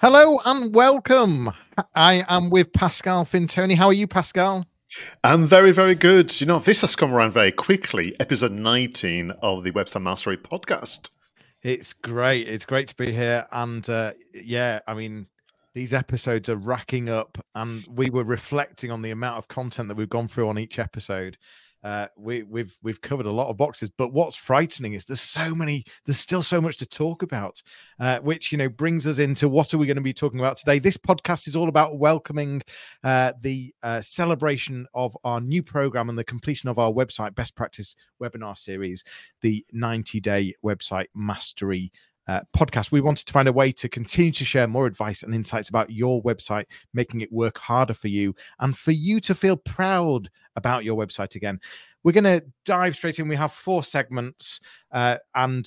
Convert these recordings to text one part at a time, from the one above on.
Hello and welcome. I am with Pascal Fintoni. How are you, Pascal? I'm very, very good. You know, this has come around very quickly. Episode 19 of the Webster Mastery podcast. It's great. It's great to be here. And yeah, I mean, these episodes are racking up, and we were reflecting on the amount of content that we've gone through on each episode. We've covered a lot of boxes, but what's frightening is there's still so much to talk about, which, you know, brings us into what are we going to be talking about today. This podcast is all about welcoming the celebration of our new program and the completion of our website best practice webinar series, the 90-day website mastery podcast. We wanted to find a way to continue to share more advice and insights about your website, making it work harder for you and for you to feel proud about your website again. We're going to dive straight in. We have four segments and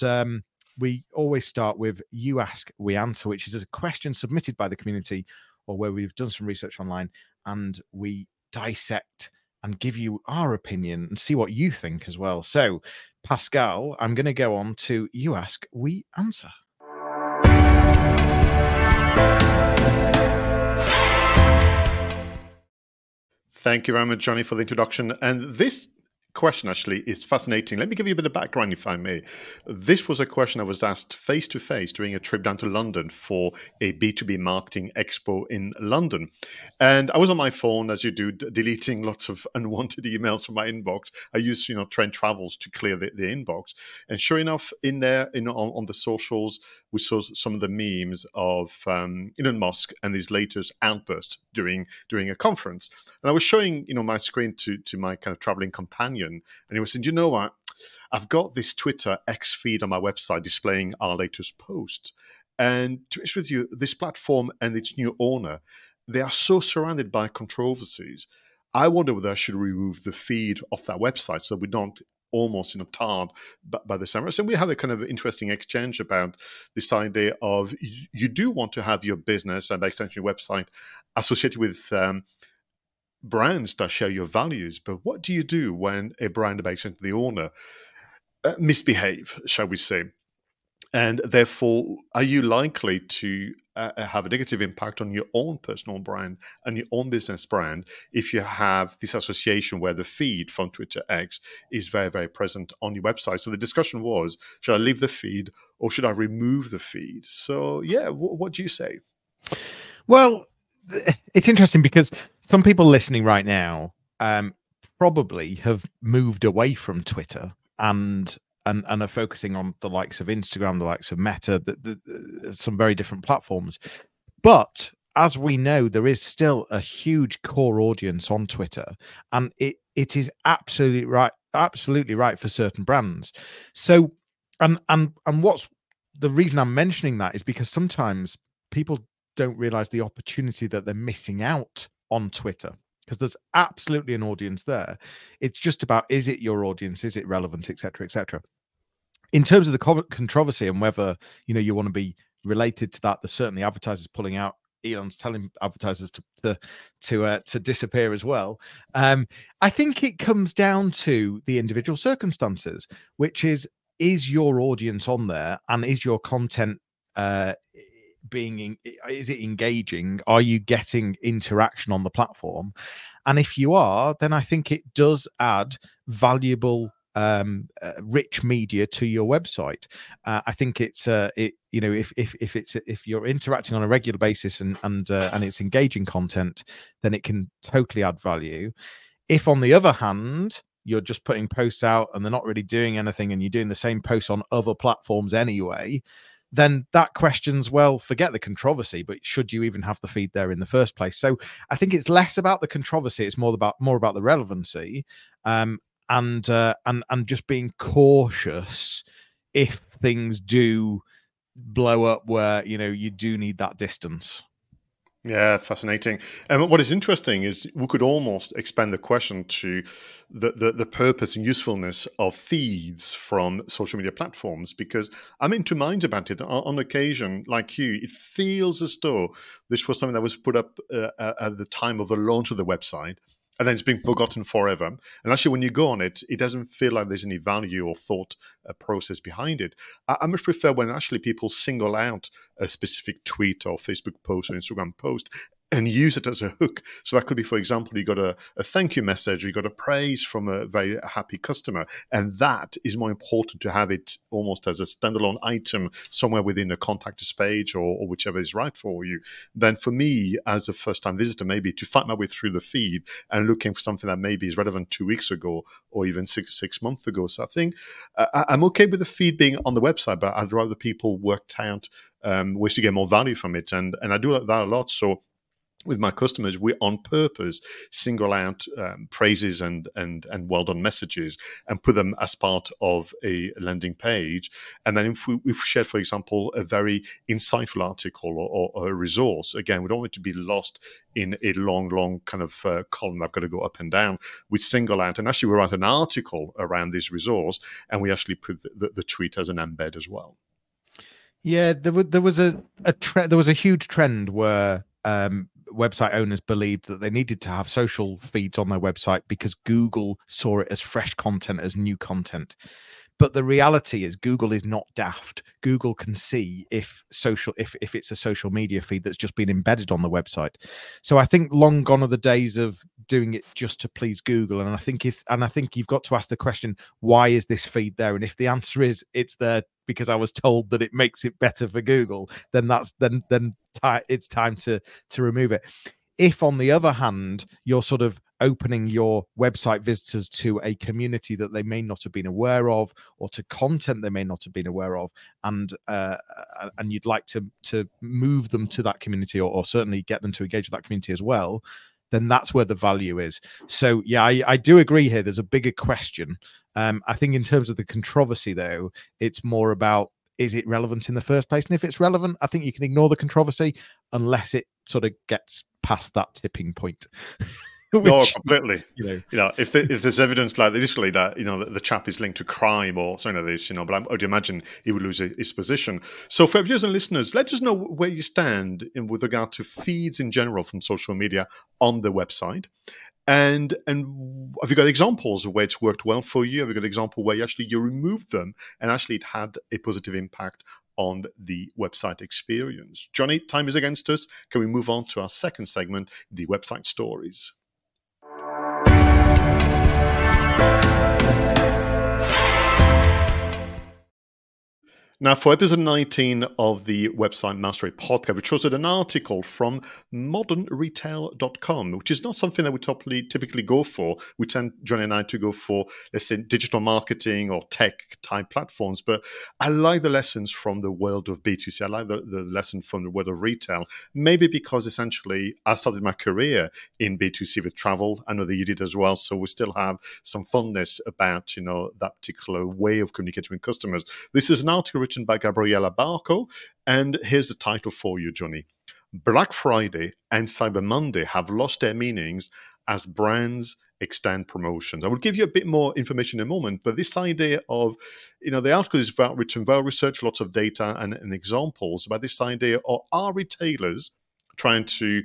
we always start with You Ask, We Answer, which is a question submitted by the community or where we've done some research online, and we dissect and give you our opinion and see what you think as well. So, Pascal, I'm going to go on to You Ask, We Answer. Thank you very much, Jonny, for the introduction. And this question actually is fascinating. Let me give you a bit of background, if I may. This was a question I was asked face-to-face during a trip down to London for a B2B marketing expo in London. And I was on my phone, as you do, deleting lots of unwanted emails from my inbox. I use, you know, Trend Travels to clear the inbox. And sure enough, in there, you know, on the socials, we saw some of the memes of Elon Musk and his latest outburst during a conference. And I was showing, you know, my screen to my kind of traveling companion. And he was saying, you know what, I've got this Twitter X feed on my website displaying our latest post. And to be honest with you, this platform and its new owner, they are so surrounded by controversies. I wonder whether I should remove the feed off that website so that we don't almost, you know, tarred by the summer. So we had a kind of interesting exchange about this idea of you do want to have your business and by extension your website associated with brands that share your values, but what do you do when a brand, by extension the owner, misbehave, shall we say? And therefore, are you likely to have a negative impact on your own personal brand and your own business brand if you have this association where the feed from Twitter X is very, very present on your website? So the discussion was, should I leave the feed or should I remove the feed? So yeah, what do you say? Well, it's interesting because some people listening right now probably have moved away from Twitter and are focusing on the likes of Instagram, the likes of Meta, some very different platforms. But as we know, there is still a huge core audience on Twitter, and it is absolutely right for certain brands. So, and what's the reason I'm mentioning that is because sometimes people don't realize the opportunity that they're missing out on Twitter, because there's absolutely an audience there. It's just about, is it your audience? Is it relevant, etc., etc. In terms of the controversy and whether, you know, you want to be related to that, there's certainly advertisers pulling out. Elon's telling advertisers to disappear as well. I think it comes down to the individual circumstances, which is your audience on there, and is your content is it engaging? Are you getting interaction on the platform? And if you are, then I think it does add valuable rich media to your website. I think it's if you're interacting on a regular basis and it's engaging content, then it can totally add value. If on the other hand you're just putting posts out and they're not really doing anything, and you're doing the same posts on other platforms anyway, then that questions, well, forget the controversy, but should you even have the feed there in the first place? So I think it's less about the controversy; it's more about the relevancy, and just being cautious if things do blow up, where, you know, you do need that distance. Yeah, fascinating. And what is interesting is we could almost expand the question to the purpose and usefulness of feeds from social media platforms, because I'm in two minds about it. On occasion, like you, it feels as though this was something that was put up at the time of the launch of the website. and then it's been forgotten forever. And actually, when you go on it, it doesn't feel like there's any value or thought process behind it. I much prefer when actually people single out a specific tweet or Facebook post or Instagram post and use it as a hook. So that could be, for example, you got a thank you message, you got a praise from a very happy customer. And that is more important to have it almost as a standalone item somewhere within a contact us page or whichever is right for you. Then for me, as a first-time visitor, maybe to fight my way through the feed and looking for something that maybe is relevant 2 weeks ago or even six months ago. So I think I'm okay with the feed being on the website, but I'd rather people worked out ways to get more value from it. And I do like that a lot. So with my customers, we on purpose single out praises and well done messages and put them as part of a landing page. And then if we shared, for example, a very insightful article or a resource, again, we don't want it to be lost in a long kind of column. I've got to go up and down. We single out, and actually we write an article around this resource, and we actually put the tweet as an embed as well. Yeah, there was a huge trend where website owners believed that they needed to have social feeds on their website because Google saw it as fresh content, as new content. But the reality is Google is not daft. Google can see if it's a social media feed that's just been embedded on the website. So I think long gone are the days of doing it just to please Google. And I think you've got to ask the question, why is this feed there? And if the answer is it's there because I was told that it makes it better for Google, then it's time to remove it. If, on the other hand, you're sort of opening your website visitors to a community that they may not have been aware of, or to content they may not have been aware of, and you'd like to move them to that community, or certainly get them to engage with that community as well, then that's where the value is. So yeah, I do agree here. There's a bigger question. I think in terms of the controversy, though, it's more about, is it relevant in the first place? And if it's relevant, I think you can ignore the controversy unless it sort of gets past that tipping point. No, completely. You know, if there's evidence like initially that, you know, the chap is linked to crime or something like this, you know, but I would imagine he would lose his position. So for viewers and listeners, let us know where you stand with regard to feeds in general from social media on the website. And have you got examples of where it's worked well for you? Have you got an example where you removed them and actually it had a positive impact on the website experience? Jonny, time is against us. Can we move on to our second segment, the website stories? Now, for episode 19 of the Website Mastery podcast, we chose an article from modernretail.com, which is not something that we typically go for. We tend, Jonny and I, to go for, let's say, digital marketing or tech-type platforms. But I like the lessons from the world of B2C. I like the lesson from the world of retail, maybe because, essentially, I started my career in B2C with travel. I know that you did as well, so we still have some fondness about, you know, that particular way of communicating with customers. This is an article written by Gabriela Barkho, and here's the title for you, Jonny. Black Friday and Cyber Monday have lost their meanings as brands extend promotions. I will give you a bit more information in a moment, but this idea of, you know, the article is written well researched, lots of data and examples about this idea of, are retailers trying to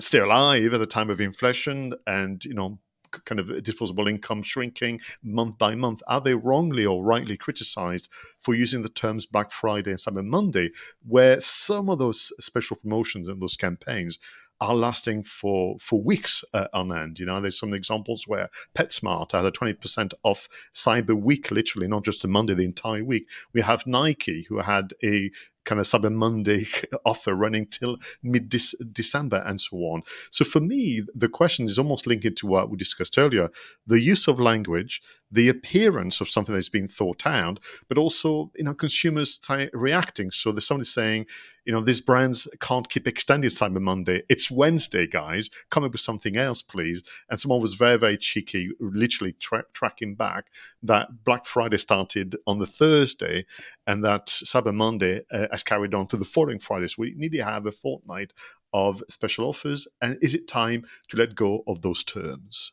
stay alive at the time of inflation and, you know, kind of disposable income shrinking month by month? Are they wrongly or rightly criticized for using the terms Black Friday and Cyber Monday, where some of those special promotions and those campaigns are lasting for weeks on end? You know, there's some examples where PetSmart had a 20% off Cyber Week, literally, not just a Monday, the entire week. We have Nike, who had a kind of Cyber Monday offer running till mid-December and so on. So for me, the question is almost linked to what we discussed earlier, the use of language, the appearance of something that's been thought out, but also, you know, consumers reacting. So there's somebody saying, you know, these brands can't keep extending Cyber Monday. It's Wednesday, guys. Come up with something else, please. And someone was very, very cheeky, literally tracking back that Black Friday started on the Thursday and that Cyber Monday has carried on to the following Friday. So we need to have a fortnight of special offers. And is it time to let go of those terms?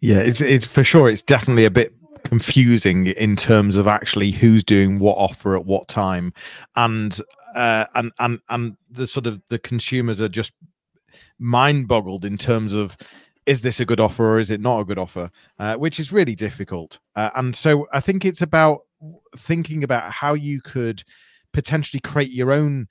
Yeah, it's for sure. It's definitely a bit confusing in terms of actually who's doing what offer at what time, and the sort of the consumers are just mind boggled in terms of is this a good offer or is it not a good offer, which is really difficult. And so I think it's about thinking about how you could potentially create your own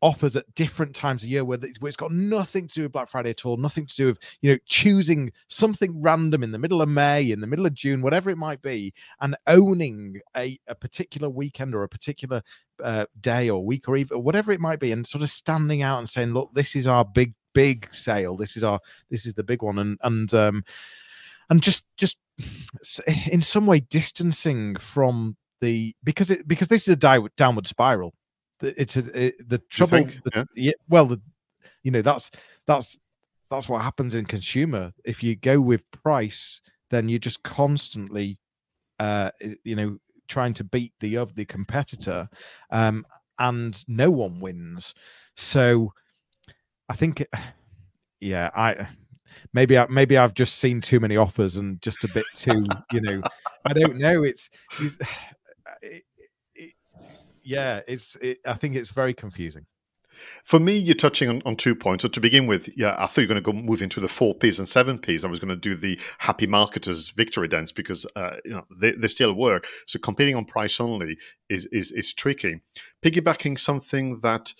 offers at different times of year, where it's got nothing to do with Black Friday at all, nothing to do with, you know, choosing something random in the middle of May, in the middle of June, whatever it might be, and owning a particular weekend or a particular day or week or even whatever it might be, and sort of standing out and saying, look, this is our big sale, this is the big one, and just in some way distancing from the because this is a downward spiral. The trouble. That's what happens in consumer. If you go with price, then you're just constantly, trying to beat the competitor, and no one wins. So, I think, maybe I've just seen too many offers and just a bit too, I don't know. I think it's very confusing. For me, you're touching on 2 points. So to begin with, I thought you were going to move into the 4Ps and 7Ps. I was going to do the happy marketers victory dance because they still work. So competing on price only is tricky. Piggybacking something that,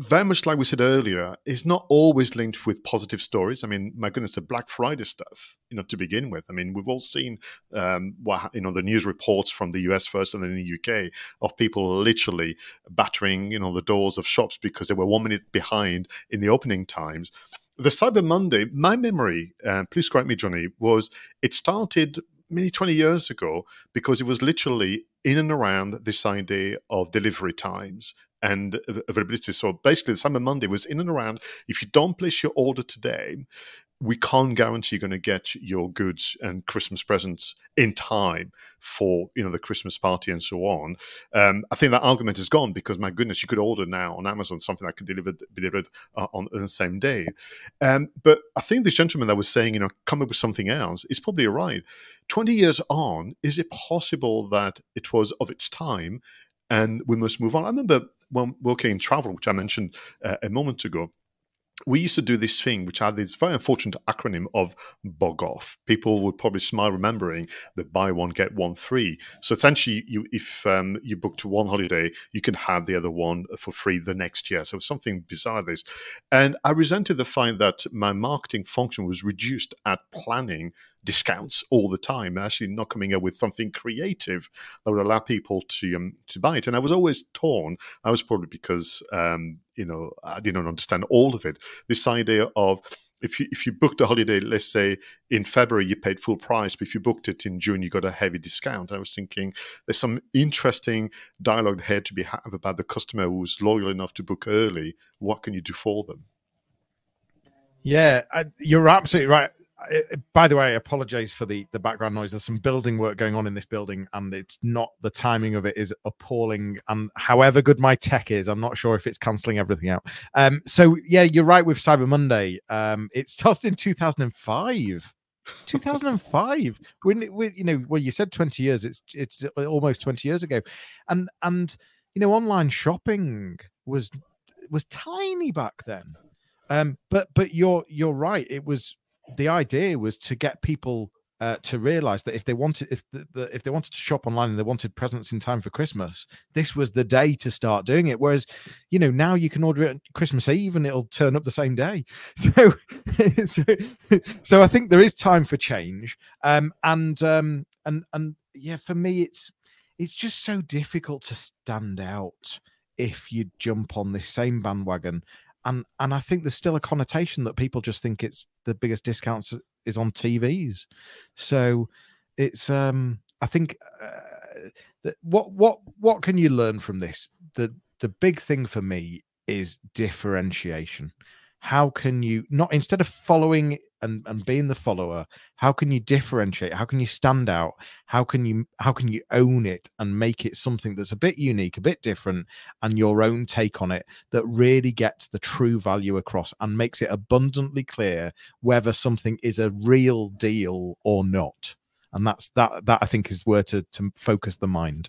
very much like we said earlier, is not always linked with positive stories. I mean, my goodness, the Black Friday stuff, to begin with. I mean, we've all seen, the news reports from the US first and then the UK of people literally battering, the doors of shops because they were 1 minute behind in the opening times. The Cyber Monday, my memory, please correct me, Jonny, was it started many 20 years ago because it was literally in and around this idea of delivery times and availability. So basically, the Cyber Monday was in and around, if you don't place your order today, we can't guarantee you're going to get your goods and Christmas presents in time for, the Christmas party and so on. I think that argument is gone because, my goodness, you could order now on Amazon something that could be delivered on the same day. But I think this gentleman that was saying, come up with something else is probably right. 20 years on, is it possible that it was of its time and we must move on? I remember when working in travel, which I mentioned a moment ago, we used to do this thing, which had this very unfortunate acronym of bog off. People would probably smile remembering the buy one, get one free. So essentially, if you booked one holiday, you can have the other one for free the next year. So something bizarre this. And I resented the fact that my marketing function was reduced at planning discounts all the time, actually not coming up with something creative that would allow people to buy it. And I was always torn. That was probably because I didn't understand all of it. This idea of if you booked a holiday, let's say in February, you paid full price, but if you booked it in June, you got a heavy discount. I was thinking there's some interesting dialogue here to be had about the customer who's loyal enough to book early. What can you do for them? Yeah, you're absolutely right. By the way, I apologize for the background noise. There's some building work going on in this building, and the timing of it is appalling. And however good my tech is, I'm not sure if it's cancelling everything out. So yeah, you're right with Cyber Monday. It started in 2005. 2005. When you said 20 years, it's almost 20 years ago, and online shopping was tiny back then. But you're right. It was. The idea was to get people to realize that if they wanted to shop online and they wanted presents in time for Christmas, this was the day to start doing it. Whereas, now you can order it on Christmas Eve and it'll turn up the same day. So I think there is time for change. For me, it's just so difficult to stand out if you jump on this same bandwagon. And I think there's still a connotation that people just think it's the biggest discounts is on TVs. So it's I think what can you learn from this? The big thing for me is differentiation. How can you not, instead of following and being the follower, how can you differentiate? How can you stand out? How can you own it and make it something that's a bit unique, a bit different, and your own take on it that really gets the true value across and makes it abundantly clear whether something is a real deal or not? And that's that I think is where to focus the mind.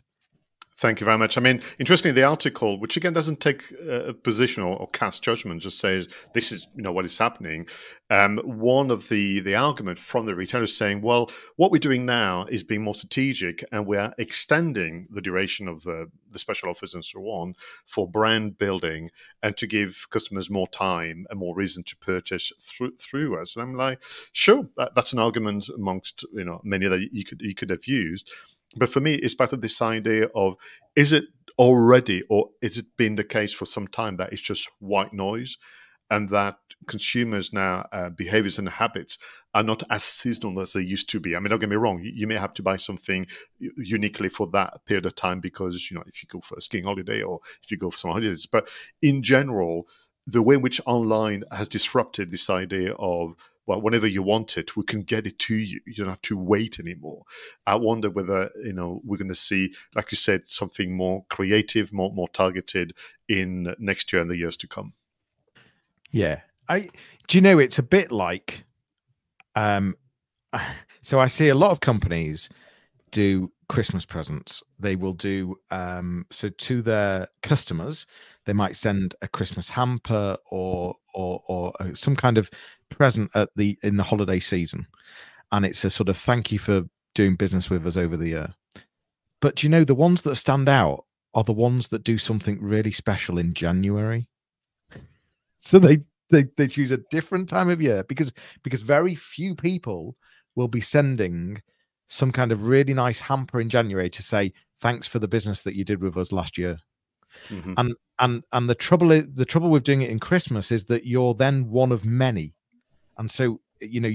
Thank you very much. I mean, interestingly, the article, which again doesn't take a position or cast judgment, just says this is, you know, what is happening. One of the argument from the retailers saying, well, what we're doing now is being more strategic, and we are extending the duration of the special offers and so on for brand building and to give customers more time and more reason to purchase through us. And I'm like, sure, that's an argument amongst, you know, many that you could have used. But for me, it's part of this idea of, is it already, or has it been the case for some time, that it's just white noise, and that consumers now, behaviors and habits are not as seasonal as they used to be? I mean, don't get me wrong, you may have to buy something uniquely for that period of time because, you know, if you go for a skiing holiday or if you go for some holidays. But in general, the way in which online has disrupted this idea of, well, whenever you want it, we can get it to you. You don't have to wait anymore. I wonder whether, you know, we're going to see, like you said, something more creative, more targeted in next year and the years to come. Yeah. Do you know, it's a bit like, so I see a lot of companies do Christmas presents. They will do, so to their customers, they might send a Christmas hamper or some kind of present in the holiday season, and it's a sort of thank you for doing business with us over the year. But you know, the ones that stand out are the ones that do something really special in January. So they choose a different time of year because very few people will be sending some kind of really nice hamper in January to say thanks for the business that you did with us last year. Mm-hmm. And the trouble with doing it in Christmas is that you're then one of many. And so, you know,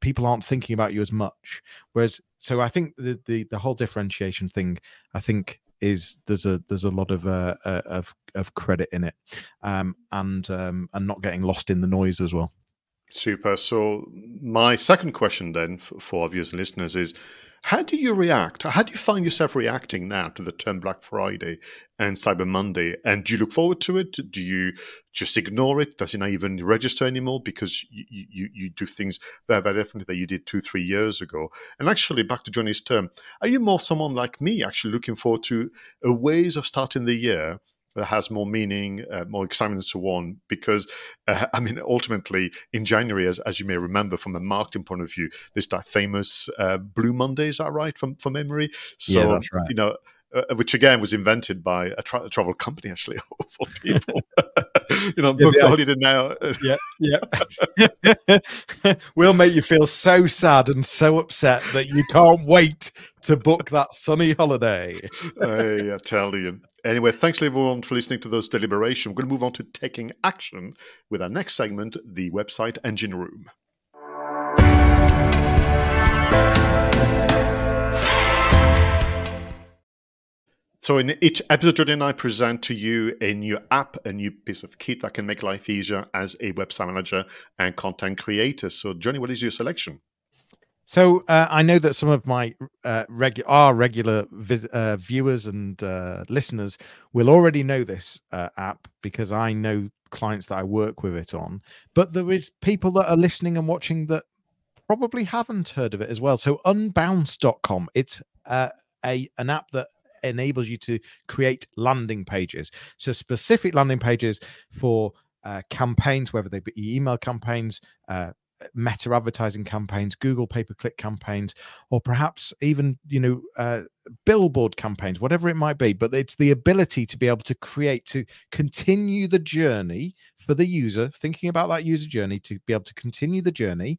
people aren't thinking about you as much. Whereas, so I think the whole differentiation thing, I think, is there's a lot of credit in it, and not getting lost in the noise as well. Super. So my second question then for our viewers and listeners is, how do you react? How do you find yourself reacting now to the term Black Friday and Cyber Monday? And do you look forward to it? Do you just ignore it? Does it not even register anymore because you do things very, very differently that you did 2-3 years ago? And actually, back to Jonny's term, are you more someone like me actually looking forward to a ways of starting the year that has more meaning, more excitement and so on? Because, I mean, ultimately, in January, as you may remember from a marketing point of view, there's that famous Blue Monday, is that right, from memory? So, yeah, that's right. You know, which, again, was invented by a travel company, actually, for people. You know, book the holiday now. Yeah. We'll make you feel so sad and so upset that you can't wait to book that sunny holiday. Hey, I tell you. Anyway, thanks, everyone, for listening to those deliberations. We're going to move on to taking action with our next segment, the website engine room. So in each episode, Jonny and I present to you a new app, a new piece of kit that can make life easier as a website manager and content creator. So Jonny, what is your selection? So I know that some of my regular viewers and listeners will already know this app because I know clients that I work with it on. But there is people that are listening and watching that probably haven't heard of it as well. So Unbounce.com, it's an app that enables you to create landing pages. So specific landing pages for campaigns, whether they be email campaigns, Meta advertising campaigns, Google pay-per-click campaigns, or perhaps even, you know, billboard campaigns, whatever it might be. But it's the ability to be able to create, to continue the journey for the user, thinking about that user journey, to be able to continue the journey,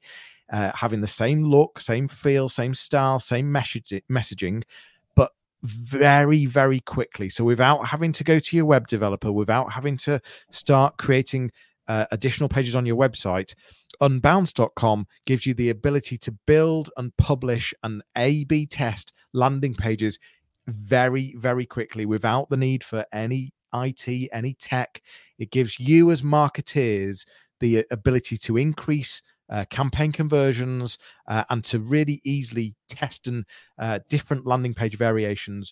having the same look, same feel, same style, same messaging, very, very quickly. So without having to go to your web developer, without having to start creating additional pages on your website, Unbounce.com gives you the ability to build and publish and A/B test landing pages very, very quickly without the need for any IT, any tech. It gives you as marketeers the ability to increase campaign conversions and to really easily test and different landing page variations,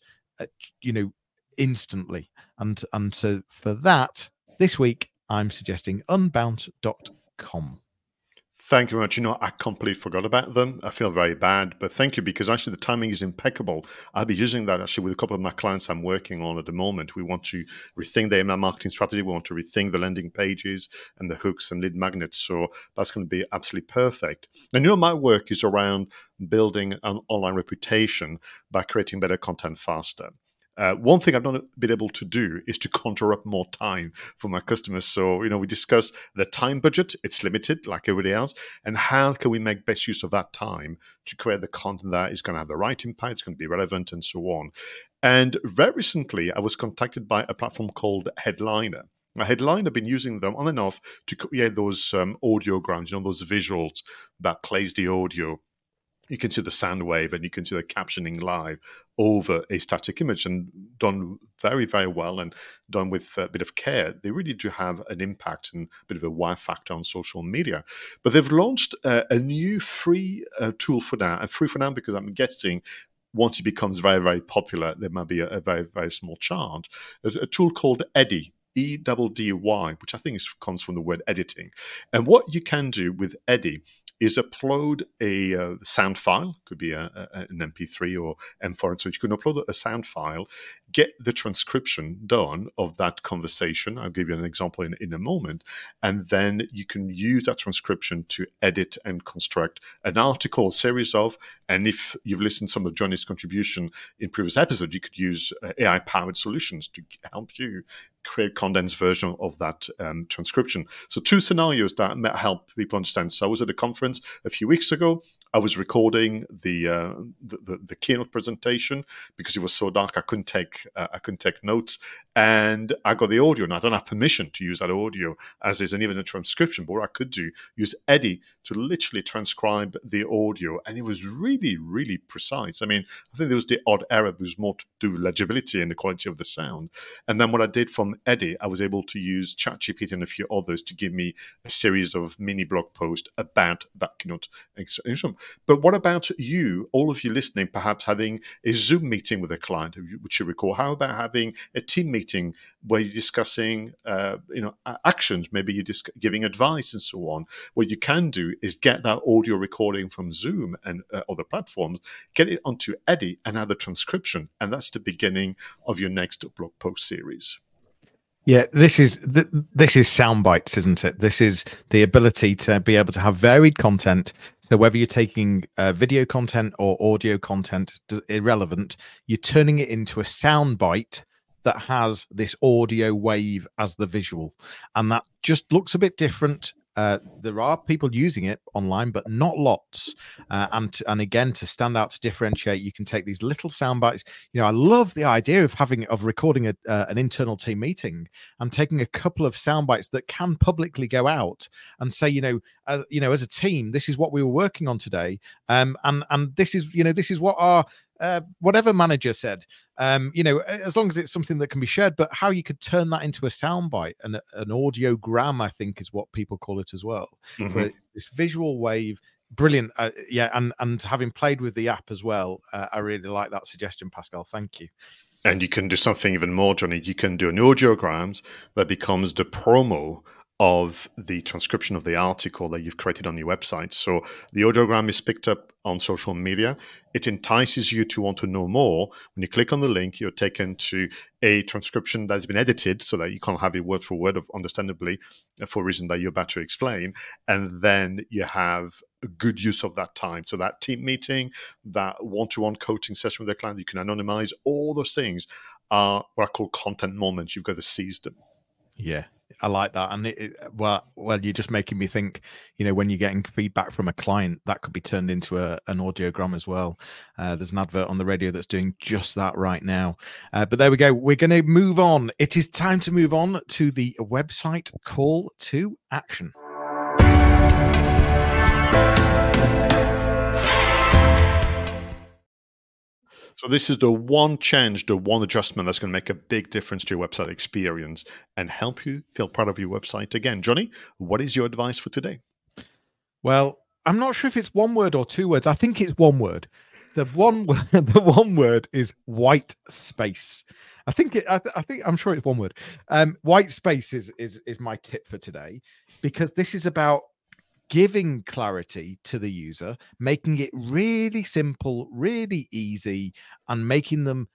you know, instantly. And so for that, this week, I'm suggesting unbounce.com. Thank you very much. You know, I completely forgot about them. I feel very bad, but thank you, because actually the timing is impeccable. I'll be using that actually with a couple of my clients I'm working on at the moment. We want to rethink the email marketing strategy. We want to rethink the landing pages and the hooks and lead magnets. So that's going to be absolutely perfect. And you know, my work is around building an online reputation by creating better content faster. One thing I've not been able to do is to conjure up more time for my customers. So, you know, we discuss the time budget. It's limited, like everybody else. And how can we make best use of that time to create the content that is going to have the right impact, it's going to be relevant, and so on. And very recently, I was contacted by a platform called Headliner. Headliner have been using them on and off to create those audiograms, you know, those visuals that plays the audio. You can see the sound wave and you can see the captioning live over a static image, and done very, very well and done with a bit of care. They really do have an impact and a bit of a wow factor on social media. But they've launched a new free tool for now, and free for now because I'm guessing once it becomes very, very popular, there might be a very, very small charge, a tool called Eddy. E-double-D-Y, which I think comes from the word editing. And what you can do with Eddy is upload a sound file, could be an MP3 or M4, so you can upload a sound file, get the transcription done of that conversation. I'll give you an example in a moment. And then you can use that transcription to edit and construct an article, a series of, and if you've listened to some of Jonny's contribution in previous episodes, you could use AI-powered solutions to help you create condensed version of that transcription. So two scenarios that help people understand. So I was at a conference a few weeks ago. I was recording the keynote presentation because it was so dark I couldn't take notes, and I got the audio, and I don't have permission to use that audio as is, and even a transcription. But what I could do, use Eddy to literally transcribe the audio, and it was really, really precise. I mean, I think there was the odd error, but it was more to do with legibility and the quality of the sound. And then what I did from Eddy, I was able to use ChatGPT and a few others to give me a series of mini blog posts about that keynote. But what about you, all of you listening, perhaps having a Zoom meeting with a client, which you recall? How about having a team meeting where you're discussing actions, maybe you're giving advice and so on? What you can do is get that audio recording from Zoom and other platforms, get it onto Eddy and have the transcription, and that's the beginning of your next blog post series. Yeah, this is sound bites, isn't it? This is the ability to be able to have varied content. So whether you're taking video content or audio content, irrelevant, you're turning it into a sound bite that has this audio wave as the visual. And that just looks a bit different. There are people using it online, but not lots. And again, to stand out, to differentiate, you can take these little sound bites. You know, I love the idea of recording an internal team meeting and taking a couple of sound bites that can publicly go out and say, as a team, this is what we were working on today. And this is what our whatever manager said. As long as it's something that can be shared, but how you could turn that into a soundbite and an audiogram, I think, is what people call it as well. Mm-hmm. So it's this visual wave, brilliant. And having played with the app as well, I really like that suggestion, Pascal. Thank you. And you can do something even more, Jonny. You can do an audiograms that becomes the promo of the transcription of the article that you've created on your website. So the audiogram is picked up on social media. It entices you to want to know more. When you click on the link, you're taken to a transcription that's been edited so that you can't have it word for word, of understandably, for a reason that you're about to explain. And then you have a good use of that time. So that team meeting, that one-to-one coaching session with the client, you can anonymize. All those things are what I call content moments. You've got to seize them. Yeah, I like that. And well, you're just making me think, when you're getting feedback from a client, that could be turned into an audiogram as well. There's an advert on the radio that's doing just that right now. But there we go. We're going to move on. It is time to move on to the website call to action. So this is the one change, the one adjustment that's going to make a big difference to your website experience and help you feel proud of your website again. Jonny, what is your advice for today? Well, I'm not sure if it's one word or two words. I think it's one word. The one word is white space. I'm sure it's one word. White space is my tip for today, because this is about giving clarity to the user, making it really simple, really easy, and making them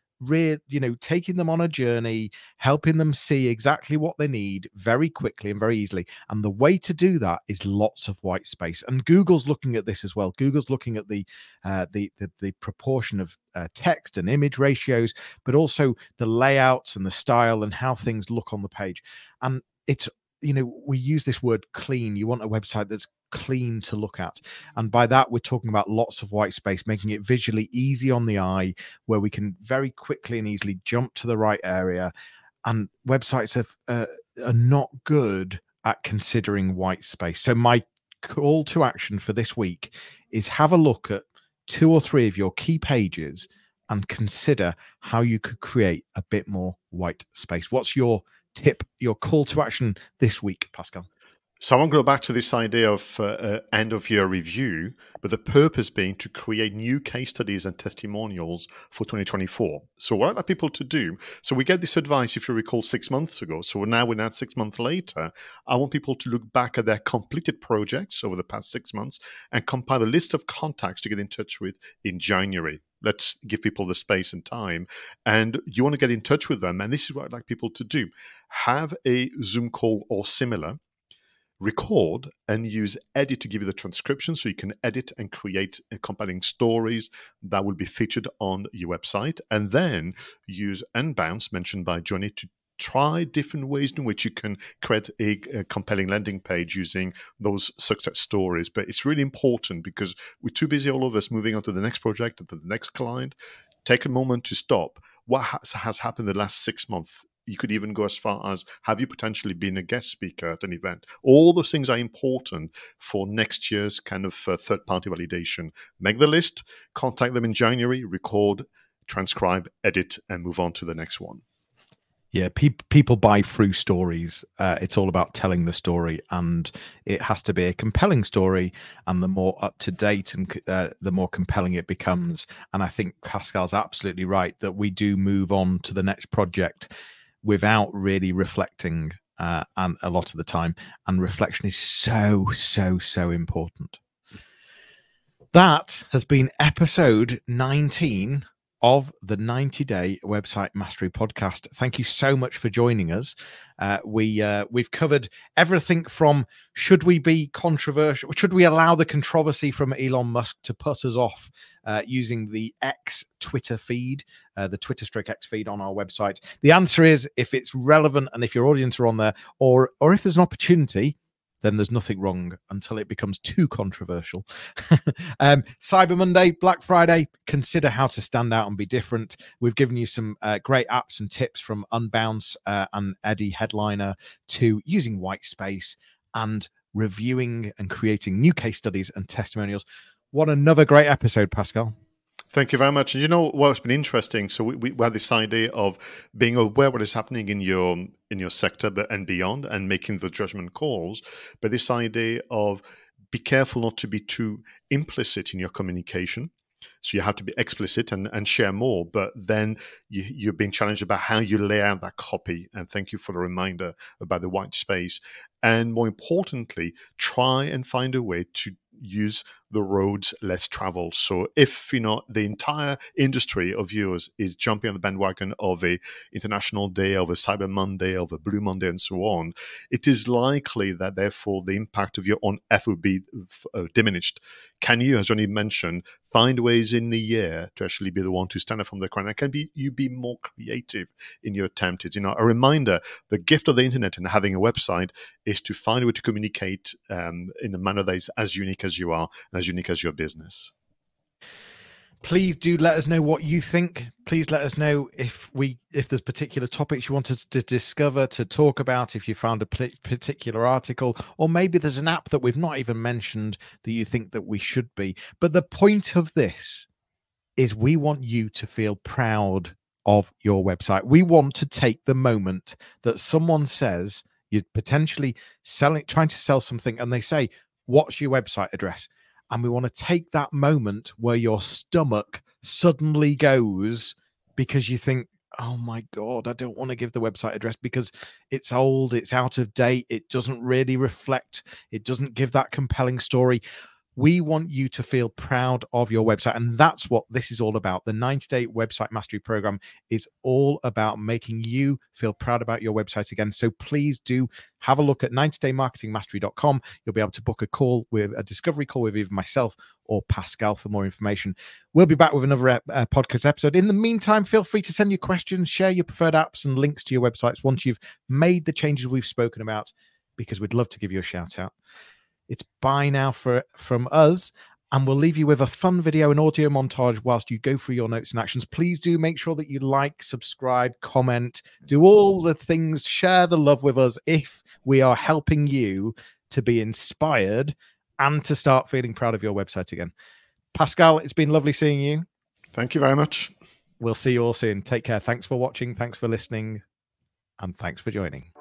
taking them on a journey, helping them see exactly what they need very quickly and very easily. And the way to do that is lots of white space. And Google's looking at this as well. Google's looking at the proportion of text and image ratios, but also the layouts and the style and how things look on the page. And it's, we use this word clean. You want a website that's clean to look at, and by that we're talking about lots of white space, making it visually easy on the eye, where we can very quickly and easily jump to the right area. And websites are not good at considering white space. So my call to action for this week is have a look at 2 or 3 of your key pages and consider how you could create a bit more white space. What's your tip, your call to action this week, Pascal? So I want to go back to this idea of end-of-year review, but the purpose being to create new case studies and testimonials for 2024. So what I'd like people to do, so we get this advice, if you recall, 6 months ago. So now we're now 6 months later. I want people to look back at their completed projects over the past 6 months and compile a list of contacts to get in touch with in January. Let's give people the space and time. And you want to get in touch with them. And this is what I'd like people to do. Have a Zoom call or similar. Record and use Eddy to give you the transcription, so you can edit and create compelling stories that will be featured on your website. And then use Unbounce, mentioned by Jonny, to try different ways in which you can create a compelling landing page using those success stories. But it's really important, because we're too busy, all of us, moving on to the next project, to the next client. Take a moment to stop. What has happened the last 6 months? You could even go as far as, have you potentially been a guest speaker at an event? All those things are important for next year's kind of third-party validation. Make the list, contact them in January, record, transcribe, edit, and move on to the next one. Yeah, people buy through stories. It's all about telling the story, and it has to be a compelling story. And the more up to date and the more compelling it becomes. And I think Pascal's absolutely right that we do move on to the next project without really reflecting and a lot of the time. And reflection is so important. That has been episode 19 of the 90-Day Website Mastery Podcast. Thank you so much for joining us. We've covered everything from should we be controversial? Should we allow the controversy from Elon Musk to put us off using the X Twitter feed, the Twitter/X feed on our website? The answer is, if it's relevant and if your audience are on there, or if there's an opportunity, then there's nothing wrong until it becomes too controversial. Cyber Monday, Black Friday, consider how to stand out and be different. We've given you some great apps and tips, from Unbounce and Eddy Headliner to using white space and reviewing and creating new case studies and testimonials. What another great episode, Pascal. Thank you very much. And what's been interesting, so we had this idea of being aware what is happening in your sector and beyond, and making the judgment calls. But this idea of be careful not to be too implicit in your communication. So you have to be explicit and share more, but then you're being challenged about how you lay out that copy. And thank you for the reminder about the white space. And more importantly, try and find a way to use the roads less traveled. So if the entire industry of yours is jumping on the bandwagon of a international day, of a Cyber Monday, of a Blue Monday, and so on, it is likely that therefore the impact of your own effort will be diminished. Can you, as Jonny mentioned, find ways in the year to actually be the one to stand up from the crowd? And be more creative in your attempt. It's, a reminder, the gift of the internet and having a website is to find a way to communicate in a manner that is as unique as you are and as unique as your business. Please do let us know what you think. Please let us know if there's particular topics you want us to discover, to talk about, if you found a particular article, or maybe there's an app that we've not even mentioned that you think that we should be. But the point of this is we want you to feel proud of your website. We want to take the moment that someone says you're potentially trying to sell something, and they say, "What's your website address?" And we want to take that moment where your stomach suddenly goes because you think, oh my God, I don't want to give the website address because it's old, it's out of date, it doesn't really reflect, it doesn't give that compelling story. We want you to feel proud of your website. And that's what this is all about. The 90-Day Website Mastery Program is all about making you feel proud about your website again. So please do have a look at 90daymarketingmastery.com. You'll be able to book a call with a discovery call with either myself or Pascal for more information. We'll be back with another podcast episode. In the meantime, feel free to send your questions, share your preferred apps and links to your websites once you've made the changes we've spoken about, because we'd love to give you a shout out. It's bye now from us, and we'll leave you with a fun video and audio montage whilst you go through your notes and actions. Please do make sure that you like, subscribe, comment, do all the things, share the love with us if we are helping you to be inspired and to start feeling proud of your website again. Pascal, it's been lovely seeing you. Thank you very much. We'll see you all soon. Take care. Thanks for watching. Thanks for listening. And thanks for joining.